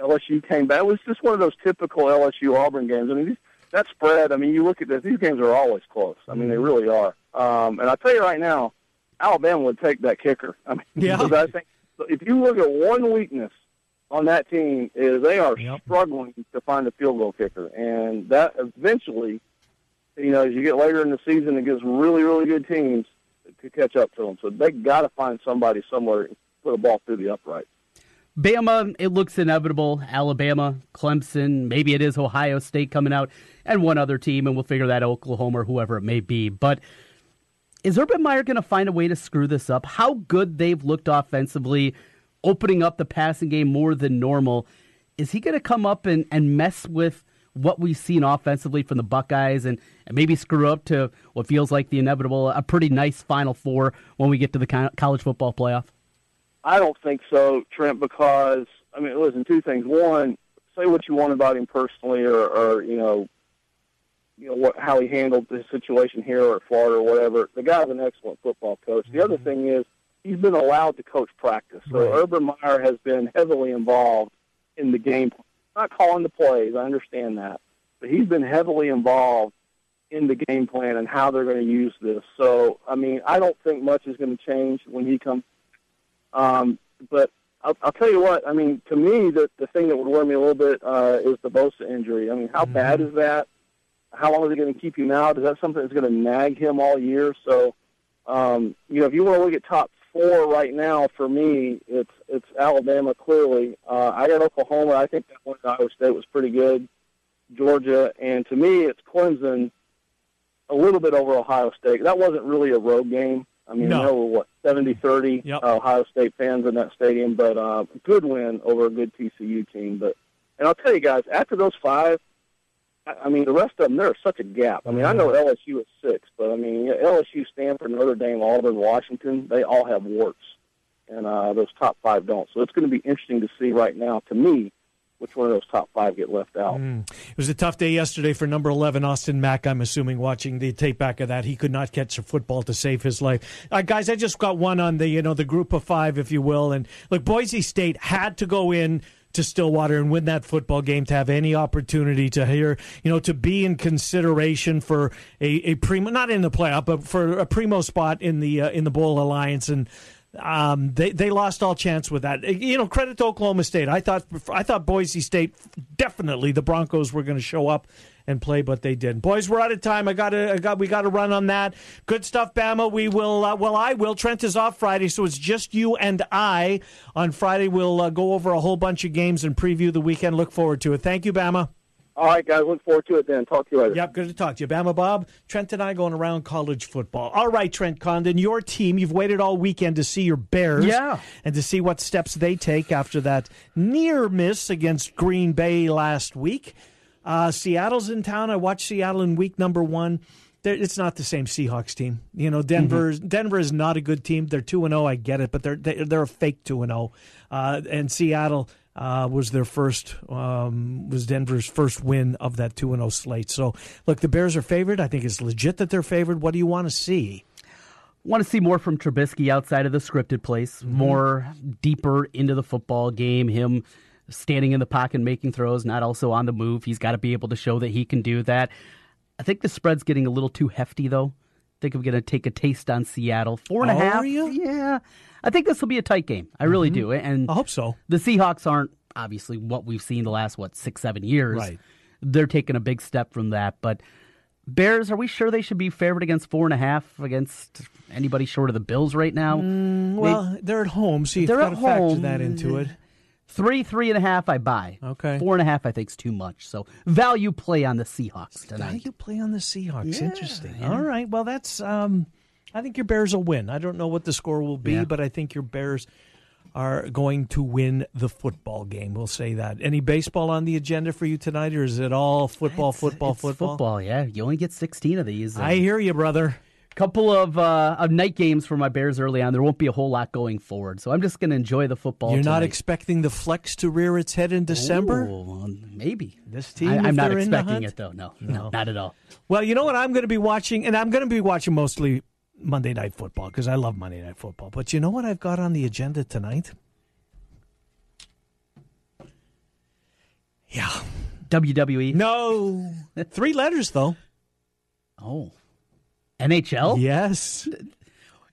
L S U came back. It was just one of those typical L S U Auburn games. I mean, these, that spread. I mean, you look at this. These games are always close. I mean, they really are. Um, and I tell you right now, Alabama would take that kicker. I mean, yeah. because I think if you look at one weakness on that team, is they are yep. struggling to find a field goal kicker. And that eventually, you know, as you get later in the season, it gives really, really good teams to catch up to them. So they got to find somebody somewhere to put a ball through the upright. Bama, it looks inevitable. Alabama, Clemson, maybe it is Ohio State coming out, and one other team, and we'll figure that out, Oklahoma or whoever it may be. But is Urban Meyer going to find a way to screw this up? How good they've looked offensively, opening up the passing game more than normal. Is he going to come up and, and mess with what we've seen offensively from the Buckeyes and, and maybe screw up to what feels like the inevitable, a pretty nice Final Four when we get to the college football playoff? I don't think so, Trent, because, I mean, listen, two things. One, say what you want about him personally or, or you know, you know what, how he handled the situation here or at Florida or whatever. The guy's an excellent football coach. The other thing is, he's been allowed to coach practice. So right. Urban Meyer has been heavily involved in the game plan. Not calling the plays, I understand that. But he's been heavily involved in the game plan and how they're going to use this. So, I mean, I don't think much is going to change when he comes. Um, but I'll, I'll tell you what, I mean, to me, the, the thing that would worry me a little bit uh, is the Bosa injury. I mean, how mm-hmm. bad is that? How long is it going to keep him out? Is that something that's going to nag him all year? So, um, you know, if you want to look at top four right now, for me, it's it's Alabama, clearly. Uh, I got Oklahoma. I think that one at Iowa State was pretty good. Georgia. And to me, it's Clemson a little bit over Ohio State. That wasn't really a road game. I mean, no. there were, what, seventy thirty yep. uh, Ohio State fans in that stadium. But uh, good win over a good T C U team. But and I'll tell you guys, after those five, I, I mean, the rest of them, there is such a gap. I mean, I know L S U is six, but, I mean, L S U, Stanford, Notre Dame, Auburn, Washington, they all have warts, and uh, those top five don't. So it's going to be interesting to see right now, to me, which one of those top five get left out. Mm. It was a tough day yesterday for number eleven, Austin Mack, I'm assuming, watching the tape back of that. He could not catch a football to save his life. Uh, guys, I just got one on the, you know, the group of five, if you will. And, look, Boise State had to go in to Stillwater and win that football game to have any opportunity to hear, you know, to be in consideration for a, a primo, not in the playoff, but for a primo spot in the uh, in the Bowl Alliance. And Um, they they lost all chance with that. You know, credit to Oklahoma State. I thought I thought Boise State, definitely the Broncos were going to show up and play, but they didn't. Boys, we're out of time. I got I got we got to run on that. Good stuff, Bama. We will. Uh, well, I will. Trent is off Friday, so it's just you and I on Friday. We'll uh, go over a whole bunch of games and preview the weekend. Look forward to it. Thank you, Bama. All right, guys. Look forward to it, then. Talk to you later. Yep, good to talk to you. Bama Bob, Trent and I going around college football. All right, Trent Condon, your team, you've waited all weekend to see your Bears yeah. and to see what steps they take after that near miss against Green Bay last week. Uh, Seattle's in town. I watched Seattle in week number one. They're, it's not the same Seahawks team. You know, Denver's, mm-hmm. Denver is not a good team. They're two and oh, I get it, but they're, they're a fake two and oh. Uh, and Seattle... Uh, was their first um, was Denver's first win of that two and zero slate. So look, the Bears are favored. I think it's legit that they're favored. What do you want to see? Want to see more from Trubisky outside of the scripted plays, mm-hmm. more deeper into the football game. Him standing in the pocket, and making throws, not also on the move. He's got to be able to show that he can do that. I think the spread's getting a little too hefty, though. I think I'm going to take a taste on Seattle four and a oh, half. Are you? Yeah. I think this will be a tight game. I really mm-hmm. do. And I hope so. The Seahawks aren't obviously what we've seen the last, what, six, seven years. Right. They're taking a big step from that. But Bears, are we sure they should be favored against four and a half against anybody short of the Bills right now? Mm, well, they, they're at home, so you've got to factor that into it. Three, three and a half, I buy. Okay. Four and a half, I think, is too much. So value play on the Seahawks tonight. Value play on the Seahawks. Yeah, interesting. Yeah. All right. Well, that's... Um, I think your Bears will win. I don't know what the score will be, yeah. but I think your Bears are going to win the football game. We'll say that. Any baseball on the agenda for you tonight, or is it all football, it's, football, it's football? Football, yeah. You only get sixteen of these. I hear you, brother. A couple of, uh, of night games for my Bears early on. There won't be a whole lot going forward, so I'm just going to enjoy the football You're tonight. Not expecting the flex to rear its head in December? Ooh, well, maybe. This team, I, I'm not expecting it, though. No, no, no, not at all. Well, you know what I'm going to be watching, and I'm going to be watching mostly Monday Night Football, because I love Monday Night Football. But you know what I've got on the agenda tonight? Yeah. W W E? No. Three letters, though. Oh. N H L? Yes.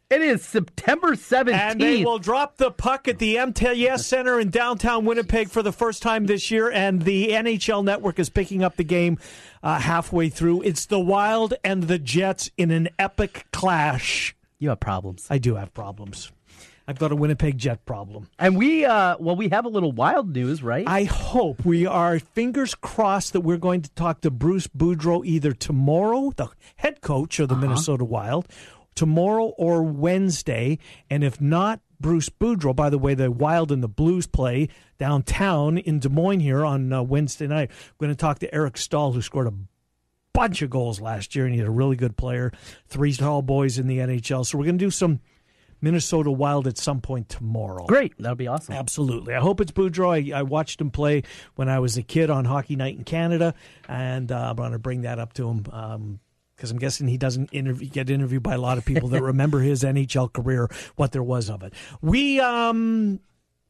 It is September seventeenth. And they will drop the puck at the M T S Center in downtown Winnipeg for the first time this year, and the N H L Network is picking up the game uh, halfway through. It's the Wild and the Jets in an epic clash. You have problems. I do have problems. I've got a Winnipeg Jet problem. And we, uh, well, we have a little Wild news, right? I hope. We are fingers crossed that we're going to talk to Bruce Boudreau either tomorrow, the head coach of the uh-huh. Minnesota Wild, tomorrow or Wednesday, and if not, Bruce Boudreau. By the way, the Wild and the Blues play downtown in Des Moines here on uh, Wednesday night. We're going to talk to Eric Stahl, who scored a bunch of goals last year, and he's a really good player. Three tall boys in the N H L. So we're going to do some Minnesota Wild at some point tomorrow. Great. That'll be awesome. Absolutely. I hope it's Boudreau. I, I watched him play when I was a kid on Hockey Night in Canada, and uh, I'm going to bring that up to him. Um Because I'm guessing he doesn't interview, get interviewed by a lot of people that remember his N H L career, what there was of it. We um,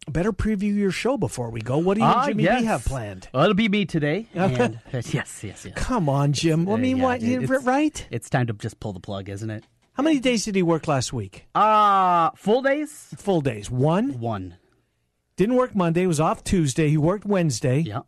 better preview your show before we go. What do you uh, and Jimmy yes. B have planned? Well, it'll be me today. And, yes, yes, yes. Come on, Jim. Uh, I mean, yeah, what? It's, right? It's time to just pull the plug, isn't it? How many days did he work last week? Uh, full days? Full days. One? One. Didn't work Monday. Was off Tuesday. He worked Wednesday. Yeah.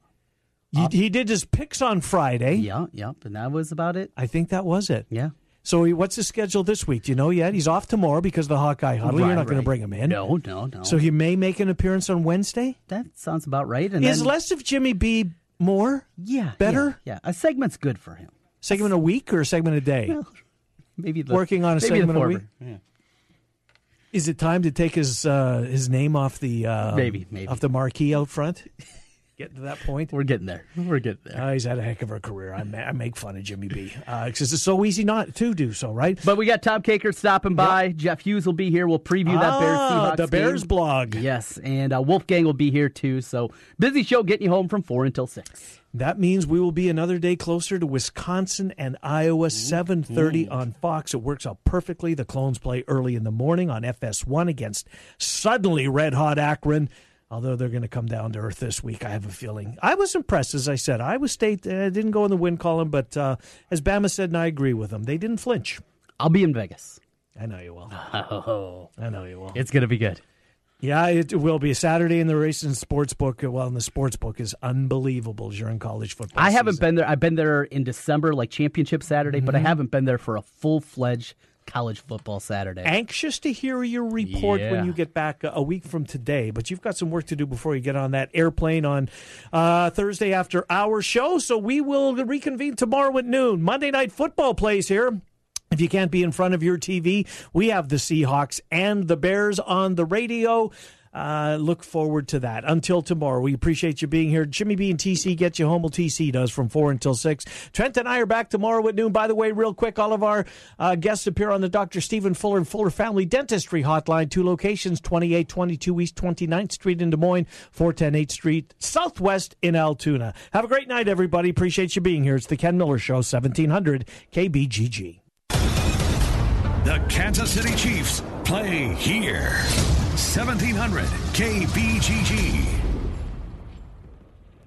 You, he did his picks on Friday. Yeah, yeah, and that was about it. I think that was it. Yeah. So he, what's his schedule this week? Do you know yet? He's off tomorrow because of the Hawkeye huddle. Right, You're not right. going to bring him in. No, no, no. So he may make an appearance on Wednesday? That sounds about right. And Is then, less of Jimmy B more? Yeah. Better? Yeah, yeah. A segment's good for him. Segment a week or a segment a day? Well, maybe the, Working on a maybe segment a week? Yeah. Is it time to take his uh, his name off the, uh, maybe, maybe. off the marquee out front? Getting to that point? We're getting there. We're getting there. Uh, he's had a heck of a career. I, ma- I make fun of Jimmy B. Uh, because it's so easy not to do so, right? But we got Tom Caker stopping by. Yep. Jeff Hughes will be here. We'll preview that ah, Bears Seahawks the Bears game. Blog. Yes, and uh, Wolfgang will be here too. So busy show getting you home from four until six. That means we will be another day closer to Wisconsin and Iowa, seven thirty on Fox. It works out perfectly. The Clones play early in the morning on F S one against suddenly red-hot Akron. Although they're going to come down to earth this week, I have a feeling. I was impressed, as I said. Iowa State uh, didn't go in the win column, but uh, as Bama said, and I agree with them, they didn't flinch. I'll be in Vegas. I know you will. Oh. I know you will. It's going to be good. Yeah, it will be. Saturday in the race and sports book. Well, in the sports book is unbelievable during college football. I haven't season. been there. I've been there in December, like championship Saturday, mm-hmm. but I haven't been there for a full-fledged college football Saturday. Anxious to hear your report yeah. when you get back a week from today, but you've got some work to do before you get on that airplane on uh, Thursday after our show, so we will reconvene tomorrow at noon. Monday Night Football plays here. If you can't be in front of your T V, we have the Seahawks and the Bears on the radio. Uh, look forward to that. Until tomorrow, we appreciate you being here. Jimmy B and T C get you home. Well, T C does from four until six. Trent and I are back tomorrow at noon. By the way, real quick, all of our uh, guests appear on the Doctor Stephen Fuller and Fuller Family Dentistry Hotline. Two locations, twenty-eight twenty-two East twenty-ninth Street in Des Moines, four ten eighth Street Southwest in Altoona. Have a great night, everybody. Appreciate you being here. It's the Ken Miller Show, seventeen hundred K B G G. The Kansas City Chiefs play here. seventeen hundred K B G G.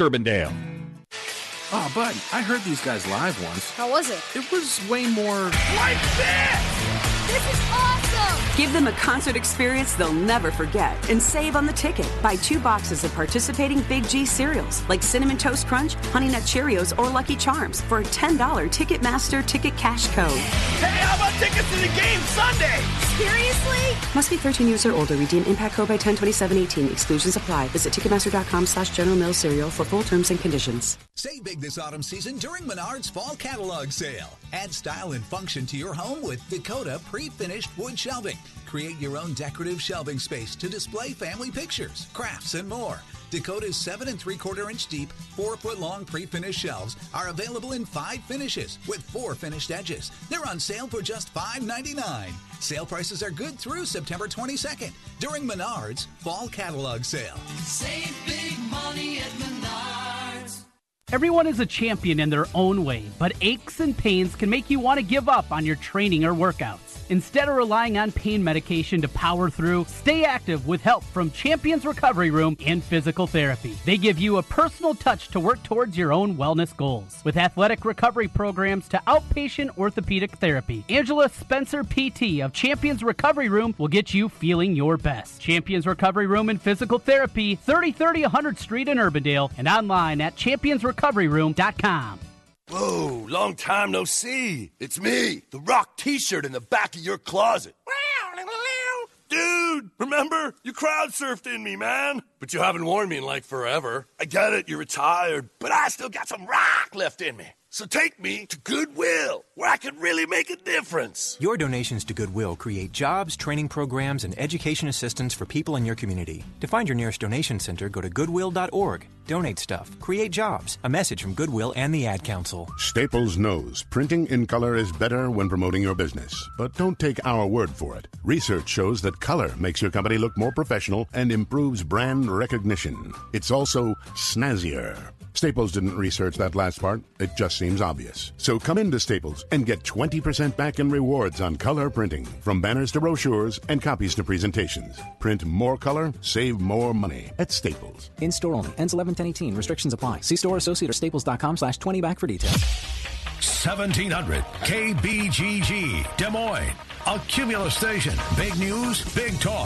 Urbandale. Oh, buddy, I heard these guys live once. How was it? It was way more like this! This is awesome! Give them a concert experience they'll never forget and save on the ticket. Buy two boxes of participating Big G cereals like Cinnamon Toast Crunch, Honey Nut Cheerios, or Lucky Charms for a ten dollars Ticketmaster ticket cash code. Hey, how about tickets to the game Sunday? Seriously? Must be thirteen years or older. Redeem impact code by ten twenty-seven eighteen. Exclusions apply. Visit Ticketmaster.com slash General Mills Cereal for full terms and conditions. Save big this autumn season during Menards Fall Catalog Sale. Add style and function to your home with Dakota pre-finished wood shelving. Create your own decorative shelving space to display family pictures, crafts, and more. Dakota's seven and three quarter inch deep, four foot long pre-finished shelves are available in five finishes with four finished edges. They're on sale for just five ninety-nine. Sale prices are good through September twenty-second during Menards Fall Catalog Sale. Save big money at Menards. Everyone is a champion in their own way, but aches and pains can make you want to give up on your training or workouts. Instead of relying on pain medication to power through, stay active with help from Champions Recovery Room and Physical Therapy. They give you a personal touch to work towards your own wellness goals. With athletic recovery programs to outpatient orthopedic therapy, Angela Spencer, P T of Champions Recovery Room, will get you feeling your best. Champions Recovery Room and Physical Therapy, thirty thirty one hundredth Street in Urbandale, and online at champions recovery room dot com. Whoa, long time no see. It's me, the rock t-shirt in the back of your closet. Dude, remember? You crowd surfed in me, man. But you haven't worn me in like forever. I get it, you're retired, but I still got some rock left in me. So take me to Goodwill, where I can really make a difference. Your donations to Goodwill create jobs, training programs, and education assistance for people in your community. To find your nearest donation center, go to goodwill dot org. Donate stuff. Create jobs. A message from Goodwill and the Ad Council. Staples knows printing in color is better when promoting your business. But don't take our word for it. Research shows that color makes your company look more professional and improves brand recognition. It's also snazzier. Staples didn't research that last part. It just seems obvious. So come into Staples and get twenty percent back in rewards on color printing. From banners to brochures and copies to presentations. Print more color, save more money at Staples. In-store only. Ends eleven ten eighteen. Restrictions apply. See store associate or staples.com slash 20 back for details. seventeen hundred K B G G, Des Moines. A Cumulus station. Big news, big talk.